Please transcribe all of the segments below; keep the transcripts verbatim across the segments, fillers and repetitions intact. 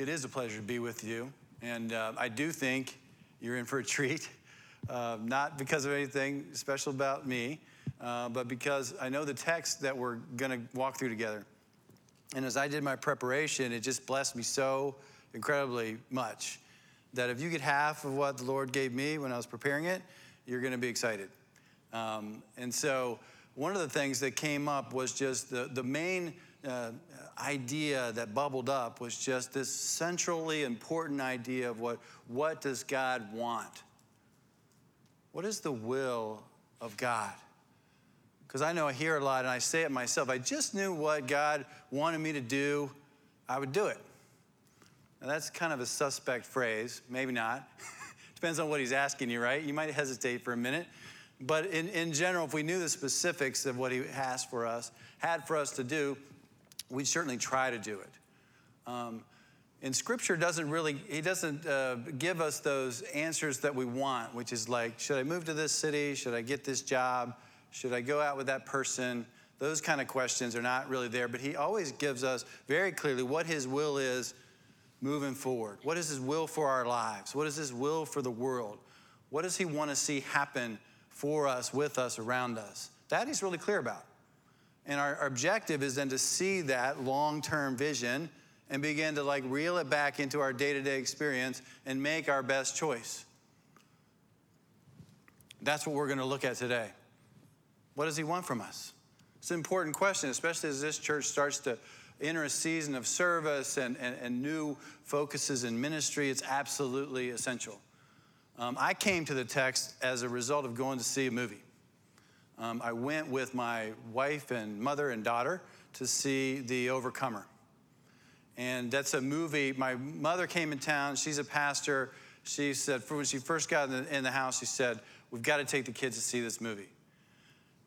it is a pleasure to be with you. And uh, I do think you're in for a treat, uh, not because of anything special about me, uh, but because I know the text that we're going to walk through together. And as I did my preparation, it just blessed me so incredibly much that if you get half of what the Lord gave me when I was preparing it, you're going to be excited. Um, and so one of the things that came up was just the, the main uh, idea that bubbled up was just this centrally important idea of what, what does God want? What is the will of God? Because I know I hear a lot, and I say it myself. I just knew what God wanted me to do, I would do it. Now, that's kind of a suspect phrase. Maybe not. Depends on what he's asking you, right? You might hesitate for a minute. But in, in general, if we knew the specifics of what he asked for us, had for us to do, we'd certainly try to do it. Um, and Scripture doesn't really, he doesn't uh, give us those answers that we want, which is like, should I move to this city? Should I get this job? Should I go out with that person? Those kind of questions are not really there, but he always gives us very clearly what his will is moving forward. What is his will for our lives? What is his will for the world? What does he want to see happen for us, with us, around us? That he's really clear about. And our, our objective is then to see that long-term vision and begin to like reel it back into our day-to-day experience and make our best choice. That's what we're going to look at today. What does he want from us? It's an important question, especially as this church starts to enter a season of service and, and, and new focuses in ministry. It's absolutely essential. Um, I came to the text as a result of going to see a movie. Um, I went with my wife and mother and daughter to see The Overcomer. And that's a movie. My mother came in town. She's a pastor. She said, when she first got in the, in the house, she said, we've got to take the kids to see this movie.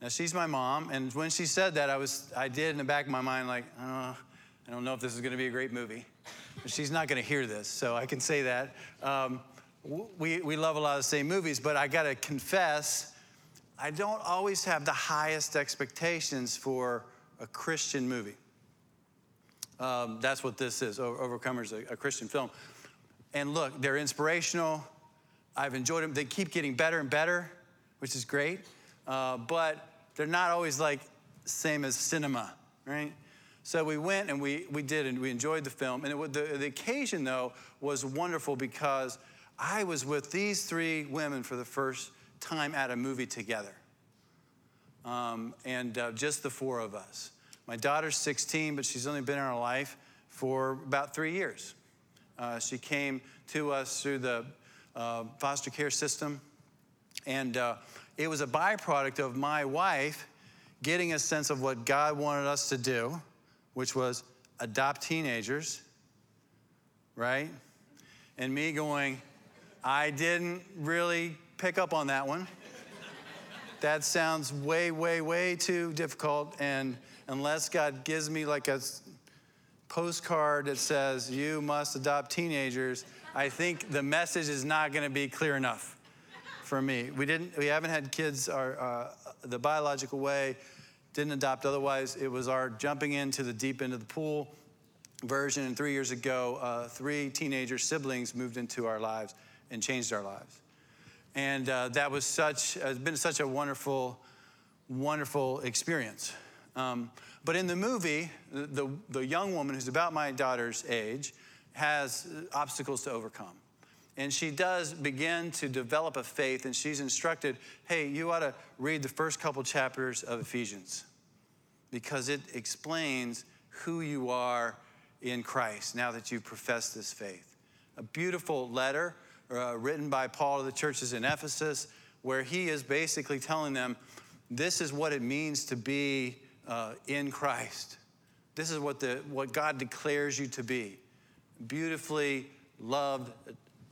Now, she's my mom, and when she said that, I was I did in the back of my mind like, I don't know, I don't know if this is going to be a great movie. But she's not going to hear this, so I can say that. Um, we, we love a lot of the same movies, but I got to confess, I don't always have the highest expectations for a Christian movie. Um, that's what this is. Overcomer's a, a Christian film. And look, they're inspirational. I've enjoyed them. They keep getting better and better, which is great. Uh, but they're not always like same as cinema, right? So we went and we we did and we enjoyed the film. And it, the, the occasion, though, was wonderful because I was with these three women for the first time at a movie together. Um, and uh, just the four of us. My daughter's sixteen, but she's only been in our life for about three years. Uh, she came to us through the uh, foster care system. And uh, it was a byproduct of my wife getting a sense of what God wanted us to do, which was adopt teenagers, right? And me going, I didn't really pick up on that one. That sounds way, way, way too difficult. And unless God gives me like a postcard that says, you must adopt teenagers, I think the message is not going to be clear enough. For me, we didn't. We haven't had kids our, uh, the biological way, didn't adopt otherwise. It was our jumping into the deep end of the pool version. And three years ago, uh, three teenager siblings moved into our lives and changed our lives. And uh, that was such. It's been such a wonderful, wonderful experience. Um, but in the movie, the the young woman who's about my daughter's age has obstacles to overcome. And she does begin to develop a faith, and she's instructed, hey, you ought to read the first couple chapters of Ephesians because it explains who you are in Christ now that you've professed this faith. A beautiful letter uh, written by Paul to the churches in Ephesus where he is basically telling them, this is what it means to be uh, in Christ. This is what the what God declares you to be. Beautifully loved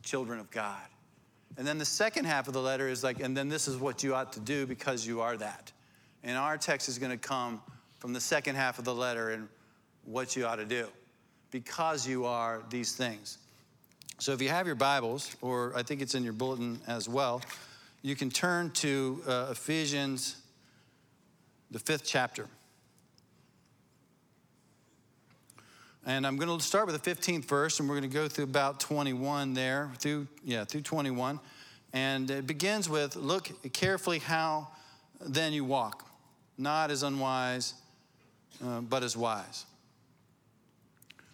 children of God. And then the second half of the letter is like, and then this is what you ought to do because you are that. And our text is going to come from the second half of the letter and what you ought to do because you are these things. So if you have your Bibles, or I think it's in your bulletin as well, you can turn to uh, Ephesians, the fifth chapter. And I'm going to start with the fifteenth verse, and we're going to go through about twenty-one there, through yeah, through twenty-one. And it begins with, look carefully how then you walk, not as unwise, uh, but as wise.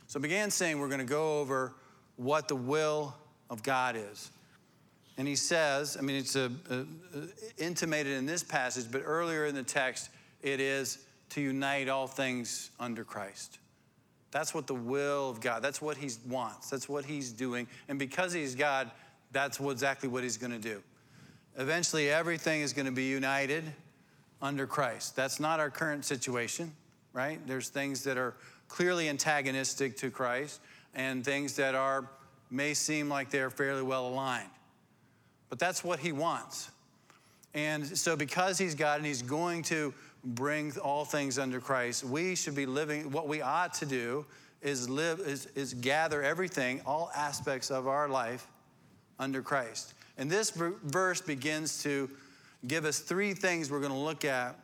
So I began saying we're going to go over what the will of God is. And he says, I mean, it's a, a, a, intimated in this passage, but earlier in the text, it is to unite all things under Christ. That's what the will of God, that's what he wants, that's what he's doing. And because he's God, that's what, exactly what he's going to do. Eventually, everything is going to be united under Christ. That's not our current situation, right? There's things that are clearly antagonistic to Christ and things that are may seem like they're fairly well aligned. But that's what he wants. And so because he's God and he's going to bring all things under Christ, we should be living, what we ought to do is live, is, is gather everything, all aspects of our life under Christ. And this verse begins to give us three things we're going to look at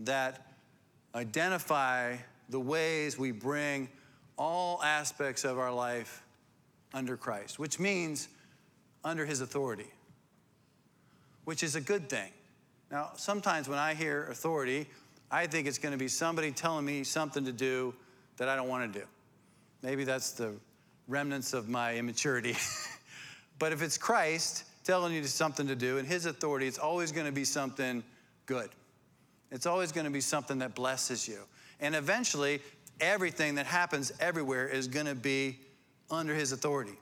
that identify the ways we bring all aspects of our life under Christ, which means under his authority, which is a good thing. Now, sometimes when I hear authority, I think it's going to be somebody telling me something to do that I don't want to do. Maybe that's the remnants of my immaturity. But if it's Christ telling you something to do and his authority, it's always going to be something good. It's always going to be something that blesses you. And eventually, everything that happens everywhere is going to be under his authority.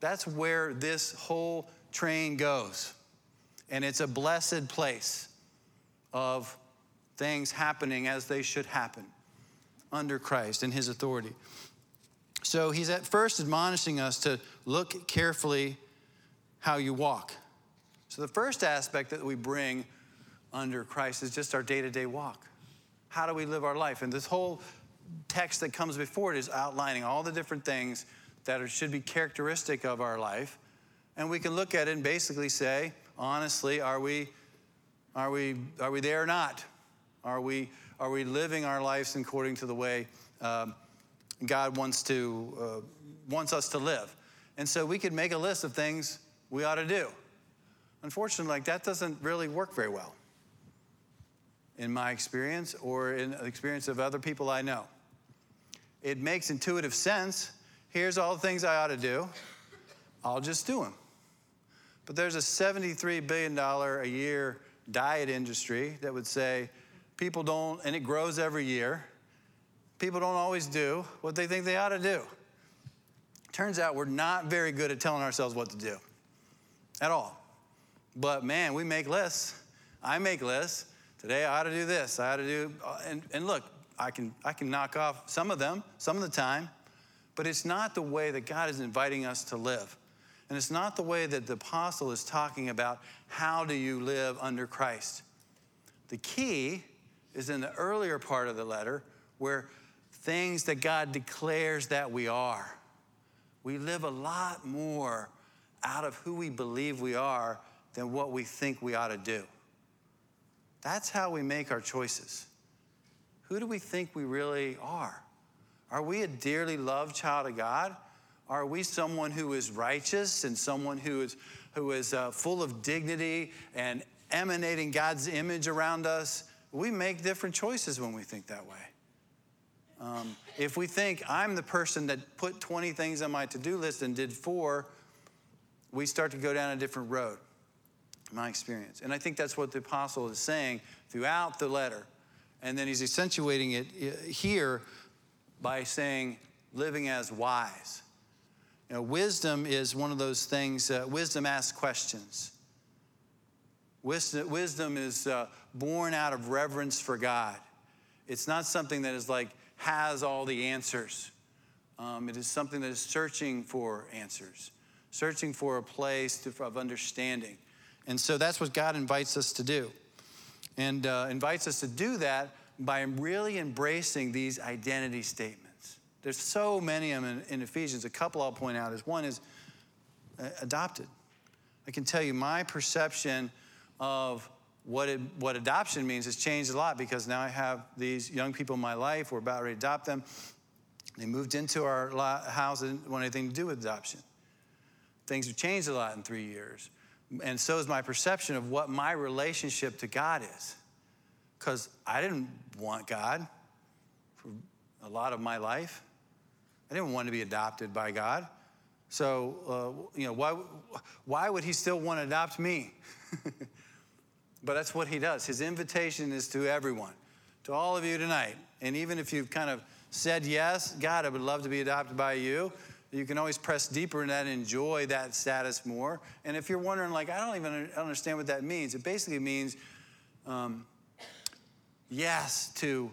That's where this whole train goes. And it's a blessed place of things happening as they should happen under Christ and his authority. So he's at first admonishing us to look carefully how you walk. So the first aspect that we bring under Christ is just our day-to-day walk. How do we live our life? And this whole text that comes before it is outlining all the different things that are, should be characteristic of our life. And we can look at it and basically say, honestly, are we, are we, are we there or not? Are we, are we living our lives according to the way um, God wants to, uh, wants us to live? And so we could make a list of things we ought to do. Unfortunately, like that doesn't really work very well in my experience or in the experience of other people I know. It makes intuitive sense. Here's all the things I ought to do. I'll just do them. But there's a seventy-three billion dollars a year diet industry that would say people don't, and it grows every year, people don't always do what they think they ought to do. Turns out we're not very good at telling ourselves what to do at all. But man, we make lists. I make lists. Today I ought to do this. I ought to do, and, and look, I can I can knock off some of them, some of the time, but it's not the way that God is inviting us to live. And it's not the way that the apostle is talking about how do you live under Christ. The key is in the earlier part of the letter where things that God declares that we are. We live a lot more out of who we believe we are than what we think we ought to do. That's how we make our choices. Who do we think we really are? Are we a dearly loved child of God? Are we someone who is righteous and someone who is who is uh, full of dignity and emanating God's image around us? We make different choices when we think that way. Um, if we think I'm the person that put twenty things on my to-do list and did four, we start to go down a different road, in my experience. And I think that's what the apostle is saying throughout the letter. And then he's accentuating it here by saying living as wise. You know, wisdom is one of those things, uh, wisdom asks questions. Wisdom, wisdom is uh, born out of reverence for God. It's not something that is like, has all the answers. Um, it is something that is searching for answers, searching for a place to, of understanding. And so that's what God invites us to do. And uh, invites us to do that by really embracing these identity statements. There's so many of them in, in Ephesians. A couple I'll point out is one is adopted. I can tell you my perception of what it, what adoption means has changed a lot because now I have these young people in my life. We're about ready to adopt them. They moved into our house. They didn't want anything to do with adoption. Things have changed a lot in three years. And so is my perception of what my relationship to God is. Because I didn't want God for a lot of my life. I didn't want to be adopted by God. So, uh, you know, why, why would he still want to adopt me? But that's what he does. His invitation is to everyone, to all of you tonight. And even if you've kind of said yes, God, I would love to be adopted by you, you can always press deeper in that and enjoy that status more. And if you're wondering, like, I don't even understand what that means. It basically means um, yes to,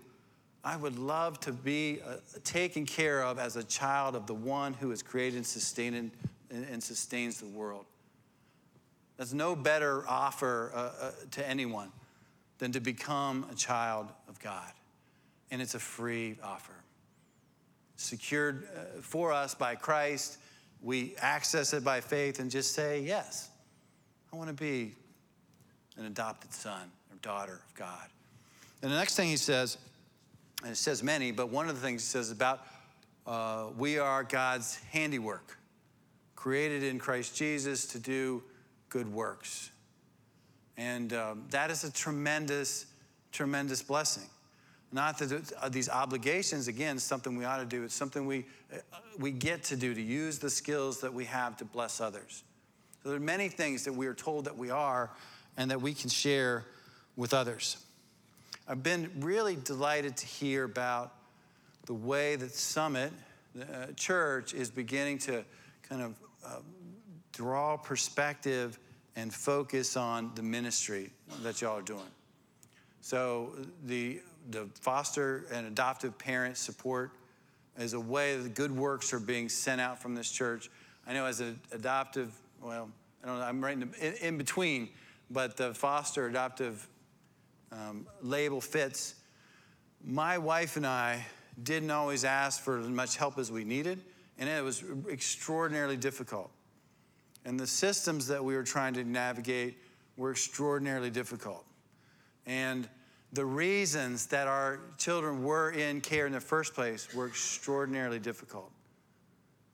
I would love to be uh, taken care of as a child of the one who has created and sustained and, and sustains the world. There's no better offer uh, uh, to anyone than to become a child of God. And it's a free offer. Secured for us by Christ. We access it by faith and just say, yes, I want to be an adopted son or daughter of God. And the next thing he says, and it says many, but one of the things he says about uh, we are God's handiwork, created in Christ Jesus to do good works. And um, that is a tremendous, tremendous blessing. Not that these obligations, again, something we ought to do. It's something we we get to do, to use the skills that we have to bless others. So there are many things that we are told that we are and that we can share with others. I've been really delighted to hear about the way that Summit uh, Church is beginning to kind of uh, draw perspective and focus on the ministry that y'all are doing. So the the foster and adoptive parent support is a way that good works are being sent out from this church. I know as an adoptive, well, I don't know, I'm right in, the, in between, but the foster adoptive um, label fits. My wife and I didn't always ask for as much help as we needed, and it was extraordinarily difficult. And the systems that we were trying to navigate were extraordinarily difficult. And the reasons that our children were in care in the first place were extraordinarily difficult.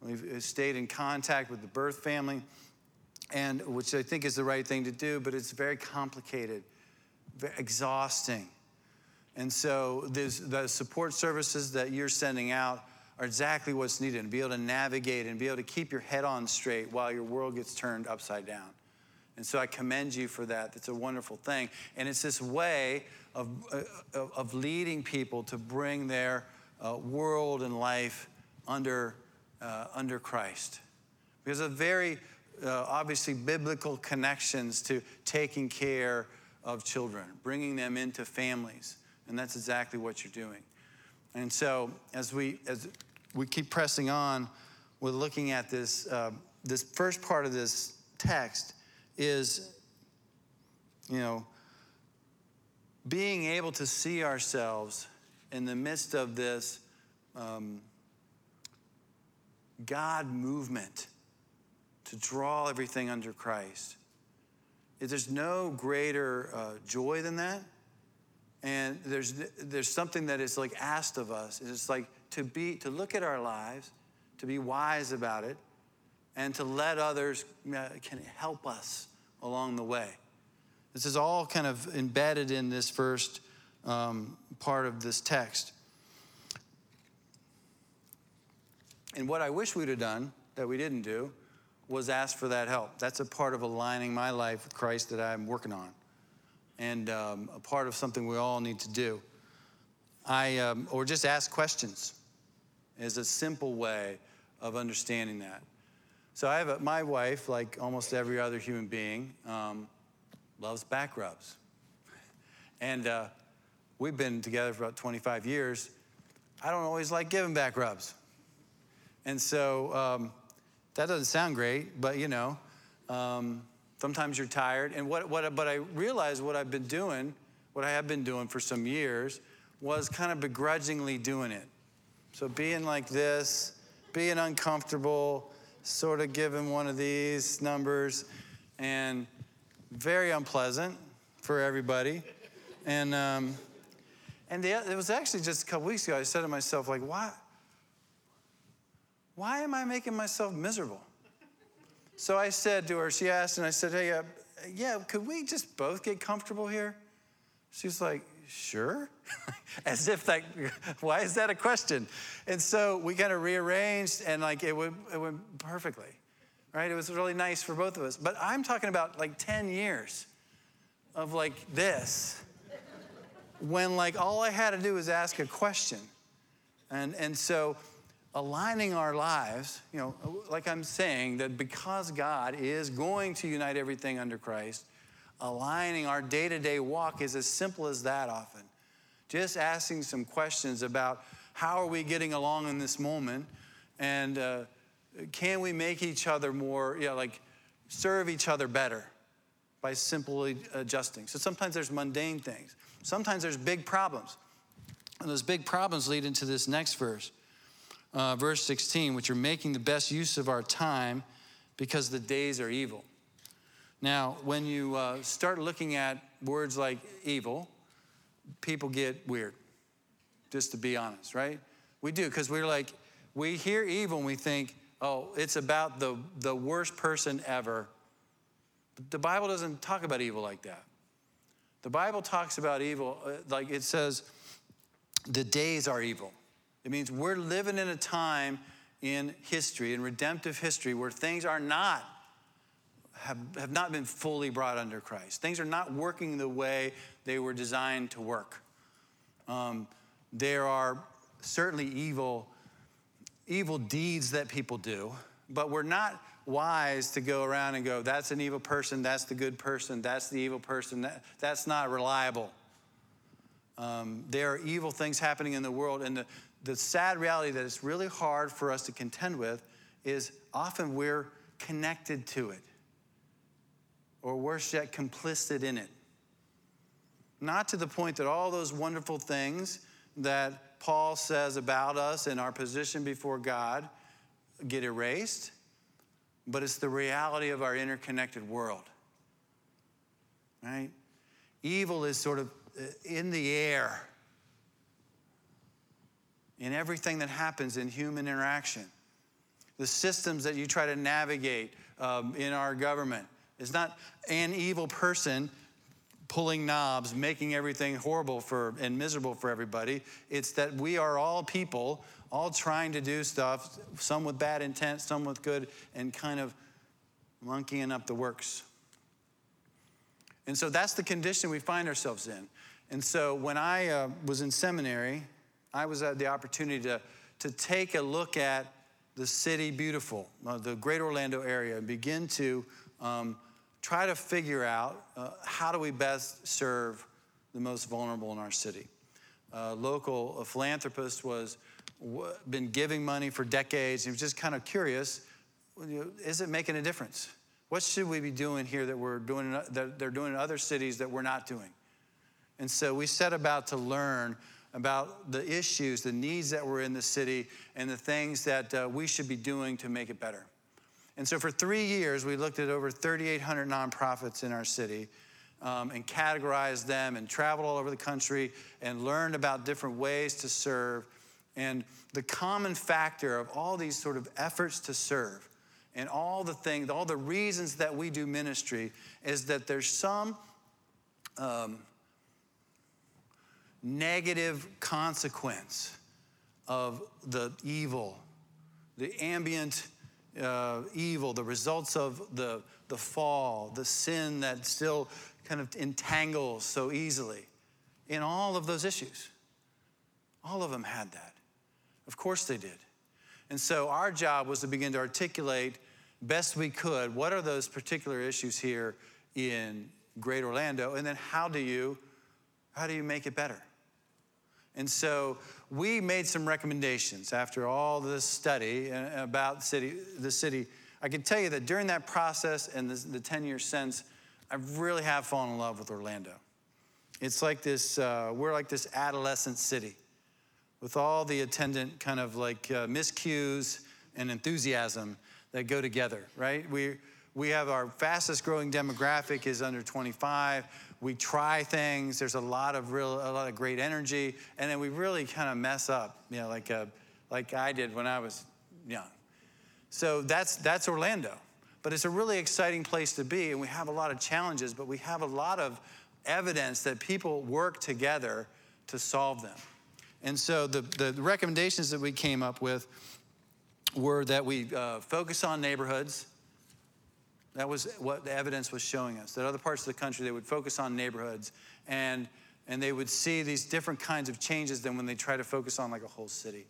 We've stayed in contact with the birth family, and which I think is the right thing to do, but it's very complicated, very exhausting. And so the support services that you're sending out are exactly what's needed, and be able to navigate and be able to keep your head on straight while your world gets turned upside down. And so I commend you for that. That's a wonderful thing. And it's this way of, of, of leading people to bring their uh, world and life under, uh, under Christ. Because of very, uh, obviously, biblical connections to taking care of children, bringing them into families. And that's exactly what you're doing. And so as we, as we keep pressing on, we're looking at this, uh, this first part of this text, is, you know, being able to see ourselves in the midst of this um, God movement to draw everything under Christ. There's no greater uh, joy than that. And there's there's something that is like asked of us. It's like to be to look at our lives, to be wise about it, and to let others uh, can help us along the way. This is all kind of embedded in this first um, part of this text. And what I wish we'd have done that we didn't do was ask for that help. That's a part of aligning my life with Christ that I'm working on, and um, a part of something we all need to do. I um, or just ask questions is a simple way of understanding that. So I have a, my wife, like almost every other human being, um, loves back rubs. And uh, we've been together for about twenty-five years. I don't always like giving back rubs. And so um, that doesn't sound great, but, you know, um, sometimes you're tired. And what, what, but I realized what I've been doing, what I have been doing for some years, was kind of begrudgingly doing it. So being like this, being uncomfortable, sort of given one of these numbers, and very unpleasant for everybody. And um, and the, it was actually just a couple weeks ago, I said to myself, like, why why am I making myself miserable? So I said to her, she asked, and I said, hey, uh, yeah, could we just both get comfortable here? She's like, sure. As if that, why is that a question? And so we kind of rearranged, and like it went, it went perfectly, right? It was really nice for both of us. But I'm talking about like ten years of like this, when like all I had to do was ask a question. And and so aligning our lives, you know, like I'm saying, that because God is going to unite everything under Christ, aligning our day-to-day walk is as simple as that often. Just asking some questions about how are we getting along in this moment, and uh, can we make each other more, you know, like serve each other better by simply adjusting. So sometimes there's mundane things. Sometimes there's big problems. And those big problems lead into this next verse, uh, verse sixteen, which are making the best use of our time because the days are evil. Now, when you uh, start looking at words like evil, people get weird, just to be honest, right? We do, because we're like, we hear evil and we think, oh, it's about the, the worst person ever. But the Bible doesn't talk about evil like that. The Bible talks about evil, uh, like it says, the days are evil. It means we're living in a time in history, in redemptive history, where things are not, have, have not been fully brought under Christ. Things are not working the way they were designed to work. Um, there are certainly evil, evil deeds that people do, but we're not wise to go around and go, that's an evil person, that's the good person, that's the evil person, that, that's not reliable. Um, there are evil things happening in the world, and the, the sad reality that it's really hard for us to contend with is often we're connected to it, or worse yet, complicit in it. Not to the point that all those wonderful things that Paul says about us and our position before God get erased, but it's the reality of our interconnected world, right? Evil is sort of in the air, in everything that happens in human interaction. The systems that you try to navigate um, in our government. It's not an evil person pulling knobs, making everything horrible for and miserable for everybody. It's that we are all people, all trying to do stuff, some with bad intent, some with good, and kind of monkeying up the works. And so that's the condition we find ourselves in. And so when I uh, was in seminary, I was at the opportunity to, to take a look at the city beautiful, uh, the great Orlando area, and begin to um, try to figure out uh, how do we best serve the most vulnerable in our city. Uh, local, a philanthropist was been giving money for decades. He was just kind of curious, you know, is it making a difference? What should we be doing here that we're doing that they're doing in other cities that we're not doing? And so we set about to learn about the issues, the needs that were in the city, and the things that uh, we should be doing to make it better. And so for three years, we looked at over thirty-eight hundred nonprofits in our city um, and categorized them and traveled all over the country and learned about different ways to serve. And the common factor of all these sort of efforts to serve and all the things, all the reasons that we do ministry is that there's some um, negative consequence of the evil, the ambient uh, evil, the results of the, the fall, the sin that still kind of entangles so easily in all of those issues. All of them had that. Of course they did. And so our job was to begin to articulate best we could, what are those particular issues here in Great Orlando, and then how do you, how do you make it better? And so we made some recommendations after all this study about city, the city. I can tell you that during that process and the, the ten years since, I really have fallen in love with Orlando. It's like this, uh, we're like this adolescent city, with all the attendant kind of like uh, miscues and enthusiasm that go together, right? We we have our fastest growing demographic is under twenty-five. We try things. There's a lot of real, a lot of great energy, and then we really kind of mess up, you know, like uh, like I did when I was young. So that's that's Orlando. But it's a really exciting place to be, and we have a lot of challenges, but we have a lot of evidence that people work together to solve them. And so the, the recommendations that we came up with were that we uh, focus on neighborhoods. That was what the evidence was showing us, that other parts of the country, they would focus on neighborhoods, and and they would see these different kinds of changes than when they try to focus on like a whole city.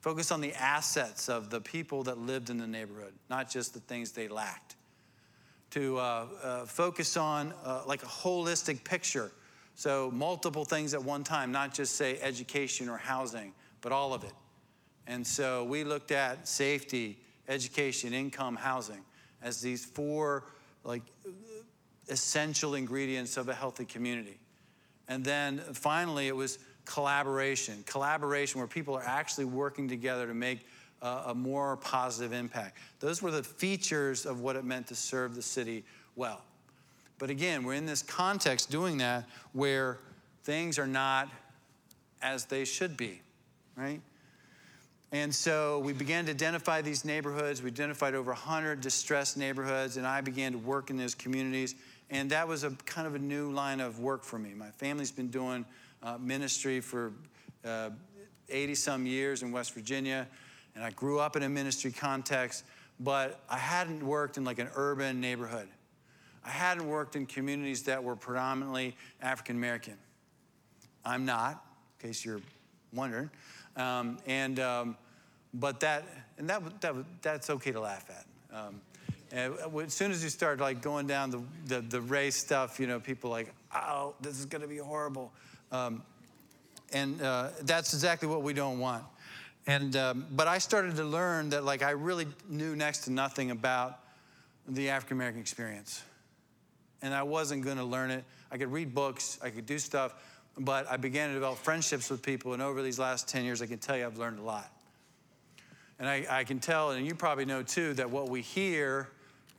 Focus on the assets of the people that lived in the neighborhood, not just the things they lacked. To uh, uh, focus on uh, like a holistic picture. So multiple things at one time, not just say education or housing, but all of it. And so we looked at safety, education, income, housing as these four like essential ingredients of a healthy community. And then finally it was Collaboration, collaboration where people are actually working together to make uh, a more positive impact. Those were the features of what it meant to serve the city well. But again, we're in this context doing that where things are not as they should be, right? And so we began to identify these neighborhoods. We identified over one hundred distressed neighborhoods, and I began to work in those communities. And that was a kind of a new line of work for me. My family's been doing Uh, ministry for uh, eighty-some years in West Virginia, and I grew up in a ministry context, but I hadn't worked in like an urban neighborhood. I hadn't worked in communities that were predominantly African American. I'm not, in case you're wondering, um, and um, but that and that, that that's okay to laugh at. Um, and as soon as you start like going down the the, the race stuff, you know, people like, oh, this is gonna be horrible. Um, and uh, that's exactly what we don't want. And um, but I started to learn that like I really knew next to nothing about the African American experience, and I wasn't going to learn it. I could read books, I could do stuff, but I began to develop friendships with people. And over these last ten years, I can tell you I've learned a lot. And I, I can tell, and you probably know too, that what we hear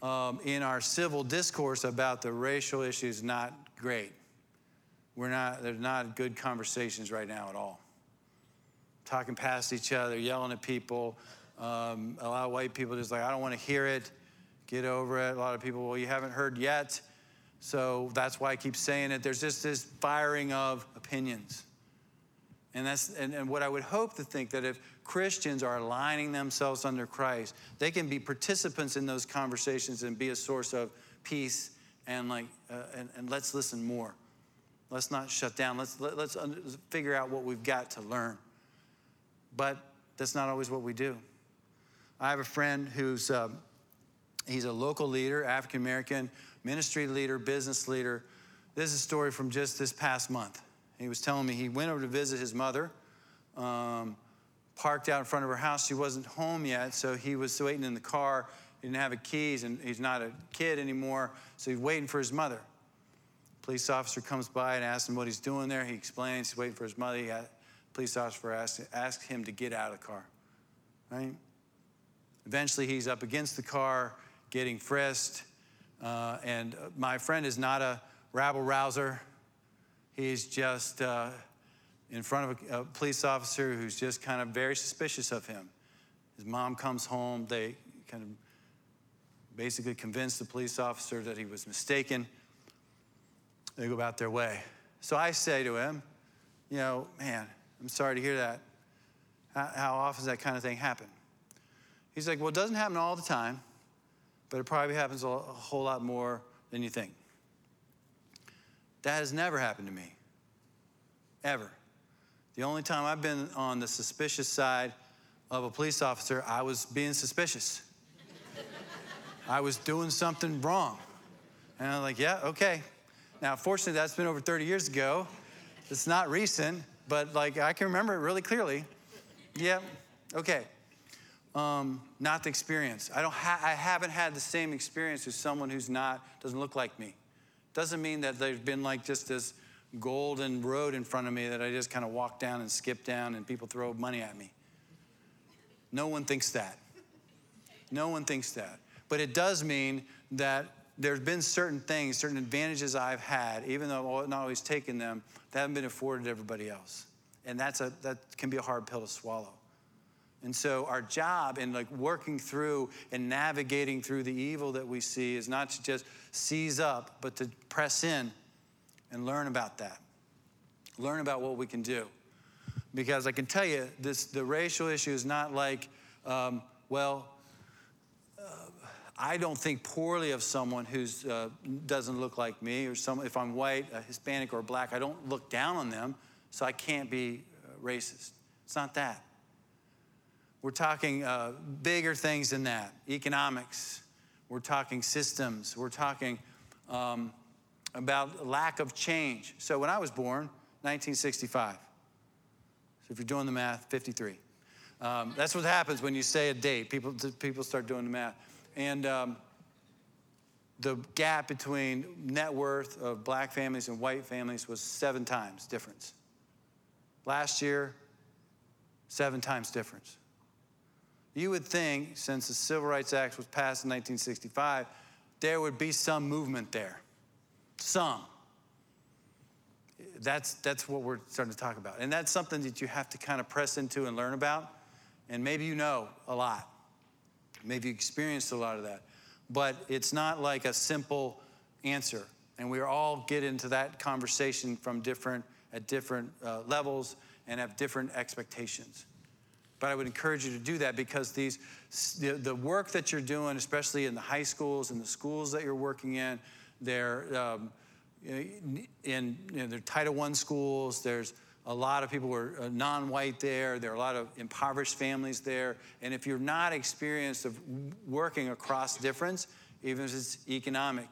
um, in our civil discourse about the racial issue is not great. We're not, there's not good conversations right now at all. Talking past each other, yelling at people. Um, a lot of white people just like, I don't want to hear it. Get over it. A lot of people, well, you haven't heard yet. So that's why I keep saying it. There's just this firing of opinions. And that's and, and what I would hope to think that if Christians are aligning themselves under Christ, they can be participants in those conversations and be a source of peace and like uh, and, and let's listen more. Let's not shut down. Let's let, let's figure out what we've got to learn. But that's not always what we do. I have a friend who's um, he's a local leader, African American, ministry leader, business leader. This is a story from just this past month. He was telling me he went over to visit his mother, um, parked out in front of her house. She wasn't home yet, so he was waiting in the car. He didn't have a keys, and he's not a kid anymore, so he's waiting for his mother. Police officer comes by and asks him what he's doing there. He explains he's waiting for his mother. He had, police officer asks, asks him to get out of the car, right? Eventually, he's up against the car, getting frisked. Uh, and my friend is not a rabble-rouser. He's just uh, in front of a, a police officer who's just kind of very suspicious of him. His mom comes home. They kind of basically convince the police officer that he was mistaken. They go about their way. So I say to him, you know, man, I'm sorry to hear that. How, how often does that kind of thing happen? He's like, well, it doesn't happen all the time, but it probably happens a whole lot more than you think. That has never happened to me, ever. The only time I've been on the suspicious side of a police officer, I was being suspicious. I was doing something wrong. And I'm like, yeah, okay. Now, fortunately, that's been over thirty years ago. It's not recent, but like I can remember it really clearly. Yeah, okay. Um, not the experience. I don't. Ha- I haven't had the same experience as someone who's not doesn't look like me. Doesn't mean that there's been like just this golden road in front of me that I just kind of walk down and skip down and people throw money at me. No one thinks that. No one thinks that. But it does mean that. There's been certain things, certain advantages I've had, even though I've not always taken them, that haven't been afforded to everybody else. And that's a that can be a hard pill to swallow. And so our job in like working through and navigating through the evil that we see is not to just seize up, but to press in and learn about that. Learn about what we can do. Because I can tell you, this the racial issue is not like, um, well, uh, I don't think poorly of someone who uh, doesn't look like me, or some, if I'm white, uh, Hispanic, or black, I don't look down on them, so I can't be uh, racist. It's not that. We're talking uh, bigger things than that. Economics. We're talking systems. We're talking um, about lack of change. So when I was born, nineteen sixty-five. So if you're doing the math, fifty-three. Um, that's what happens when you say a date. People people start doing the math. And um, the gap between net worth of black families and white families was seven times difference. Last year, seven times difference. You would think, since the Civil Rights Act was passed in nineteen sixty-five, there would be some movement there. Some. That's that's what we're starting to talk about. And that's something that you have to kind of press into and learn about. And maybe you know a lot. Maybe you experienced a lot of that. But it's not like a simple answer. And we all get into that conversation from different, at different uh, levels and have different expectations. But I would encourage you to do that, because these the, the work that you're doing, especially in the high schools and the schools that you're working in, they're um, in, in you know, they're Title one schools. There's a lot of people who are non-white there. There are a lot of impoverished families there. And if you're not experienced of working across difference, even if it's economic,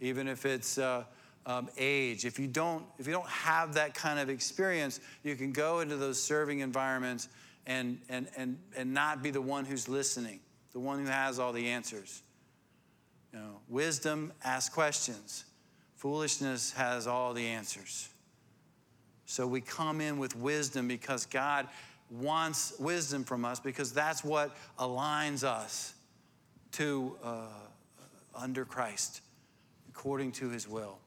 even if it's uh, um, age, if you don't if you don't have that kind of experience, you can go into those serving environments and and and and not be the one who's listening, the one who has all the answers. You know, wisdom asks questions. Foolishness has all the answers. So we come in with wisdom, because God wants wisdom from us, because that's what aligns us to uh, under Christ, according to his will,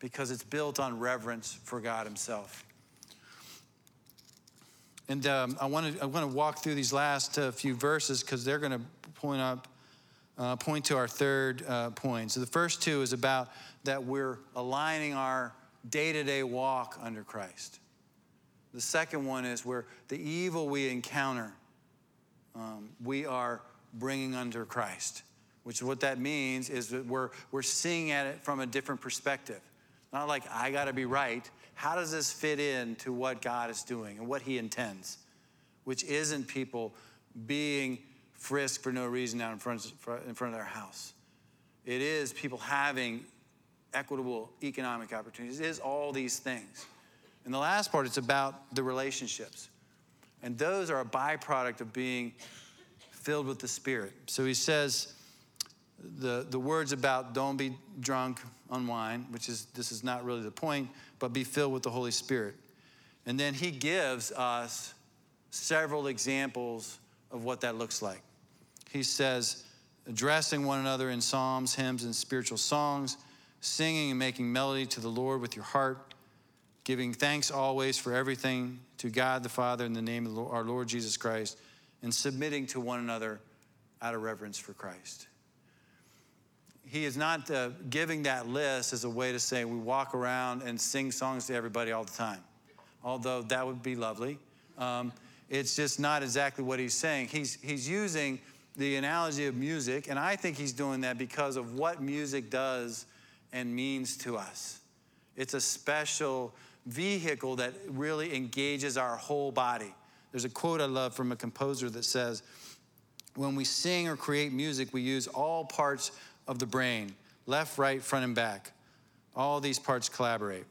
because it's built on reverence for God himself. And um, I want to I want to walk through these last uh, few verses, because they're going to point up uh, point to our third uh, point. So the first two is about that we're aligning our day-to-day walk under Christ. The second one is where the evil we encounter, um, we are bringing under Christ, which is what that means is that we're we're seeing at it from a different perspective. Not like I got to be right. How does this fit in to what God is doing and what he intends, which isn't people being frisked for no reason out in front of, in front of their house. It is people having equitable economic opportunities. It is all these things. And the last part, it's about the relationships. And those are a byproduct of being filled with the Spirit. So he says the, the words about don't be drunk on wine, which is, this is not really the point, but be filled with the Holy Spirit. And then he gives us several examples of what that looks like. He says, addressing one another in psalms, hymns, and spiritual songs, singing and making melody to the Lord with your heart, giving thanks always for everything to God the Father in the name of our Lord Jesus Christ, and submitting to one another out of reverence for Christ. He is not uh, giving that list as a way to say we walk around and sing songs to everybody all the time, although that would be lovely. Um, it's just not exactly what he's saying. He's he's using the analogy of music, and I think he's doing that because of what music does and means to us. It's a special vehicle that really engages our whole body. There's a quote I love from a composer that says, when we sing or create music, we use all parts of the brain, left, right, front, and back. All these parts collaborate.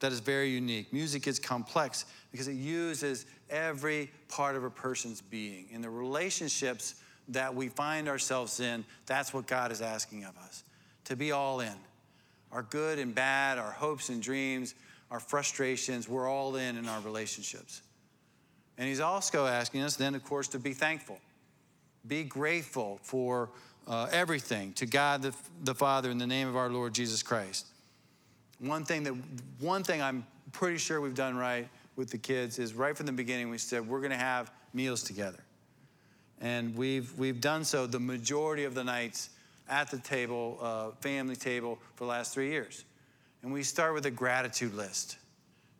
That is very unique. Music is complex because it uses every part of a person's being. In the relationships that we find ourselves in, that's what God is asking of us, to be all in. Our good and bad, our hopes and dreams, our frustrations, we're all in in our relationships. And he's also asking us then, of course, to be thankful. Be grateful for Uh, everything to God the, the Father in the name of our Lord Jesus Christ. One thing that one thing I'm pretty sure we've done right with the kids is right from the beginning we said we're going to have meals together. And we've we've done so the majority of the nights at the table, uh, family table, for the last three years. And we start with a gratitude list.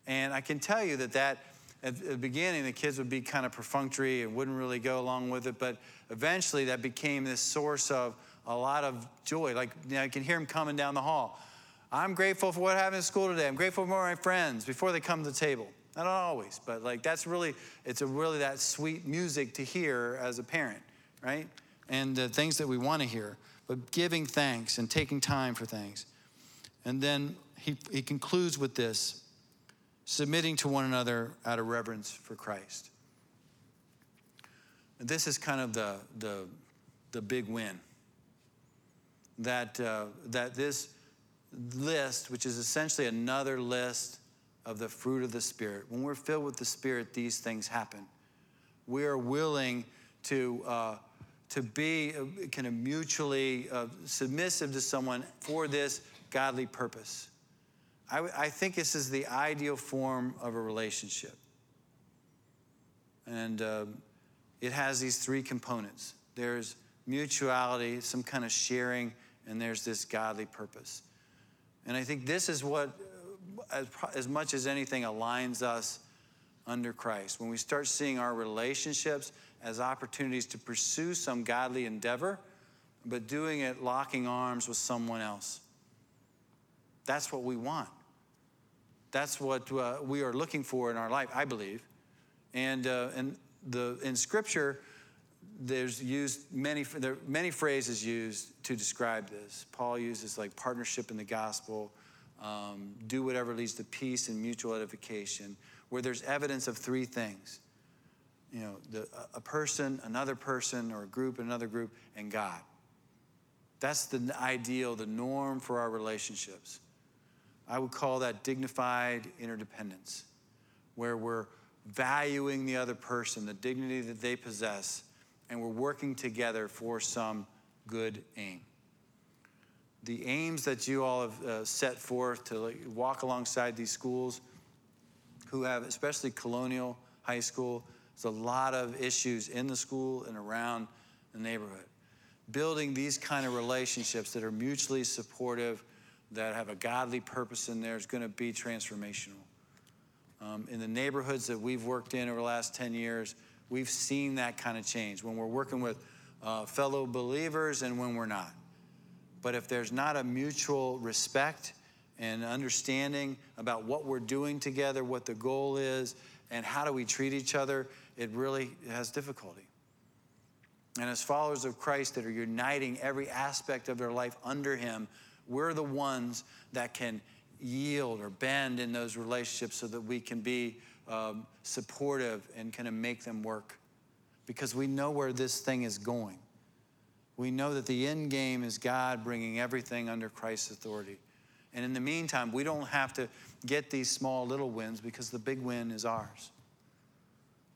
And I can tell you that that, at the beginning, the kids would be kind of perfunctory and wouldn't really go along with it. But eventually, that became this source of a lot of joy. Like, you know, I can hear them coming down the hall. I'm grateful for what happened at school today. I'm grateful for my friends before they come to the table. Not always, but like that's really, it's a really that sweet music to hear as a parent, right? And the things that we want to hear, but giving thanks and taking time for things. And then he, he concludes with this, submitting to one another out of reverence for Christ. And this is kind of the, the, the big win. That, uh, that this list, which is essentially another list of the fruit of the Spirit. When we're filled with the Spirit, these things happen. We are willing to uh, to be uh, kind of mutually uh, submissive to someone for this godly purpose. I, w- I think this is the ideal form of a relationship. And uh, it has these three components. There's mutuality, some kind of sharing, and there's this godly purpose. And I think this is what As, as much as anything aligns us under Christ. When we start seeing our relationships as opportunities to pursue some godly endeavor, but doing it locking arms with someone else. That's what we want. That's what uh, we are looking for in our life, I believe. And uh, and the in Scripture, there's used many there are many phrases used to describe this. Paul uses like partnership in the gospel. Um, do whatever leads to peace and mutual edification, where there's evidence of three things. You know, the, a person, another person, or a group, another group, and God. That's the ideal, the norm for our relationships. I would call that dignified interdependence, where we're valuing the other person, the dignity that they possess, and we're working together for some good aim. The aims that you all have uh, set forth to like, walk alongside these schools who have, especially Colonial High School, there's a lot of issues in the school and around the neighborhood. Building these kind of relationships that are mutually supportive, that have a godly purpose in there is going to be transformational. Um, in the neighborhoods that we've worked in over the last ten years, we've seen that kind of change when we're working with uh, fellow believers and when we're not. But if there's not a mutual respect and understanding about what we're doing together, what the goal is, and how do we treat each other, it really has difficulty. And as followers of Christ that are uniting every aspect of their life under him, we're the ones that can yield or bend in those relationships so that we can be um, supportive and kind of make them work. Because we know where this thing is going. We know that the end game is God bringing everything under Christ's authority. And in the meantime, we don't have to get these small little wins because the big win is ours.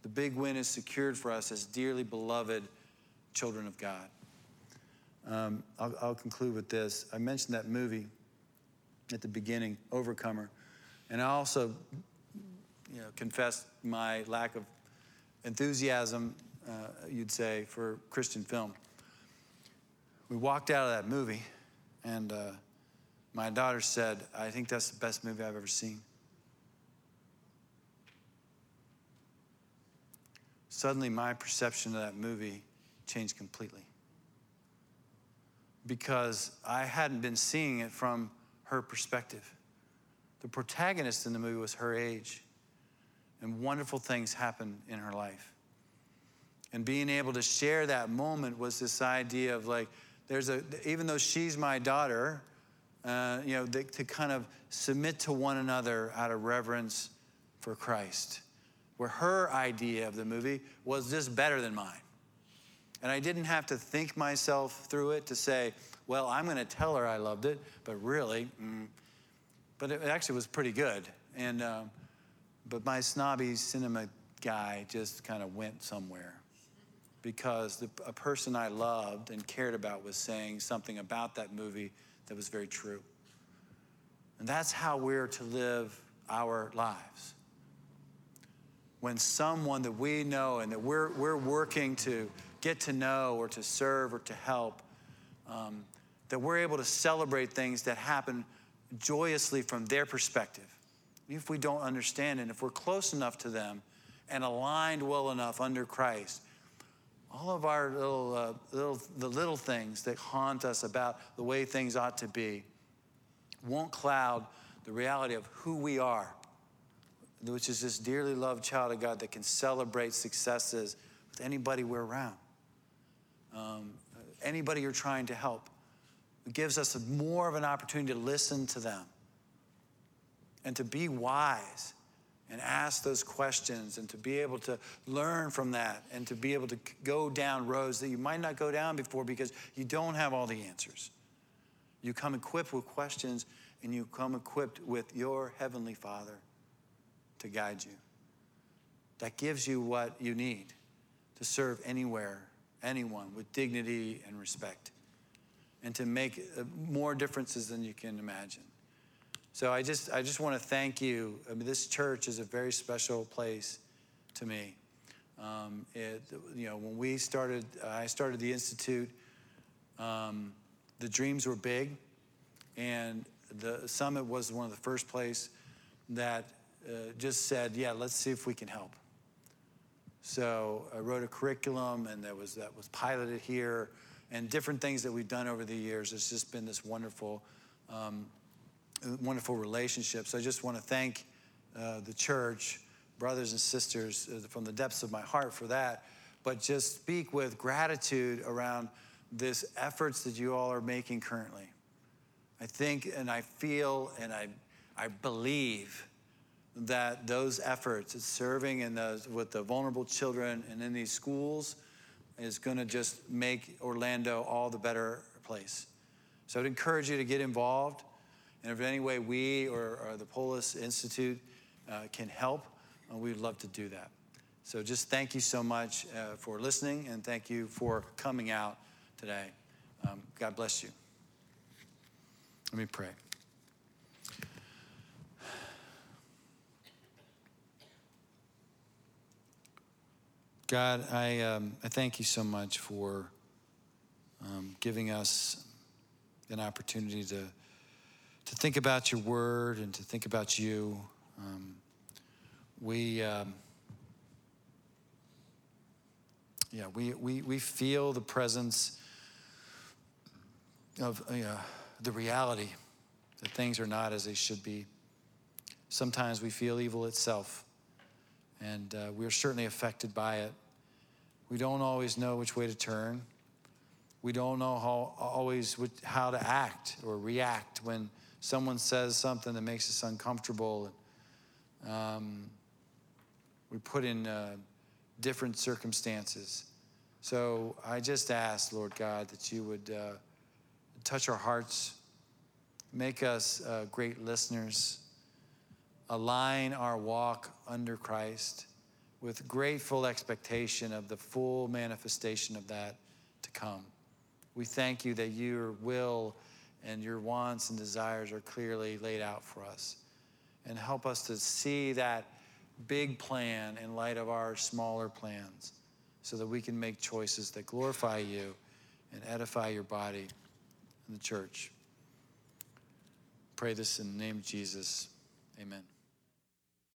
The big win is secured for us as dearly beloved children of God. Um, I'll, I'll conclude with this. I mentioned that movie at the beginning, Overcomer. And I also you know, confessed my lack of enthusiasm, uh, you'd say, for Christian film. We walked out of that movie, and uh, my daughter said, I think that's the best movie I've ever seen. Suddenly, my perception of that movie changed completely because I hadn't been seeing it from her perspective. The protagonist in the movie was her age, and wonderful things happened in her life. And being able to share that moment was this idea of like, there's a, even though she's my daughter, uh, you know, the, to kind of submit to one another out of reverence for Christ, where her idea of the movie was just better than mine. And I didn't have to think myself through it to say, well, I'm going to tell her I loved it, but really, mm. but it actually was pretty good. And um, but my snobby cinema guy just kind of went somewhere. Because the, a person I loved and cared about was saying something about that movie that was very true. And that's how we're to live our lives. When someone that we know and that we're, we're working to get to know or to serve or to help, um, that we're able to celebrate things that happen joyously from their perspective. If we don't understand and if we're close enough to them and aligned well enough under Christ, all of our little, uh, little, the little things that haunt us about the way things ought to be won't cloud the reality of who we are, which is this dearly loved child of God that can celebrate successes with anybody we're around, um, anybody you're trying to help. It gives us more of an opportunity to listen to them and to be wise and ask those questions and to be able to learn from that and to be able to go down roads that you might not go down before because you don't have all the answers. You come equipped with questions and you come equipped with your Heavenly Father to guide you. That gives you what you need to serve anywhere, anyone with dignity and respect, and to make more differences than you can imagine. So I just I just want to thank you. I mean, this church is a very special place to me. Um, it, you know, when we started, uh, I started the Institute, um, the dreams were big, and the Summit was one of the first place that uh, just said, yeah, let's see if we can help. So I wrote a curriculum, and that was, that was piloted here, and different things that we've done over the years. It's just been this wonderful, um, wonderful relationship. So I just want to thank uh, the church, brothers and sisters, uh, from the depths of my heart for that. But just speak with gratitude around this efforts that you all are making currently. I think and I feel and I, I believe that those efforts, serving in those with the vulnerable children and in these schools, is going to just make Orlando all the better place. So I'd encourage you to get involved. And if in any way we or, or the Polis Institute uh, can help, uh, we'd love to do that. So just thank you so much uh, for listening, and thank you for coming out today. Um, God bless you. Let me pray. God, I, um, I thank you so much for um, giving us an opportunity to to think about your word and to think about you. Um, we, um, yeah, we we we feel the presence of you know, the reality that things are not as they should be. Sometimes we feel evil itself, and uh, we're certainly affected by it. We don't always know which way to turn. We don't know how always how to act or react when someone says something that makes us uncomfortable. Um, we put in uh, different circumstances. So I just ask, Lord God, that you would uh, touch our hearts, make us uh, great listeners, align our walk under Christ with grateful expectation of the full manifestation of that to come. We thank you that your will and your wants and desires are clearly laid out for us. And help us to see that big plan in light of our smaller plans so that we can make choices that glorify you and edify your body and the church. Pray this in the name of Jesus. Amen.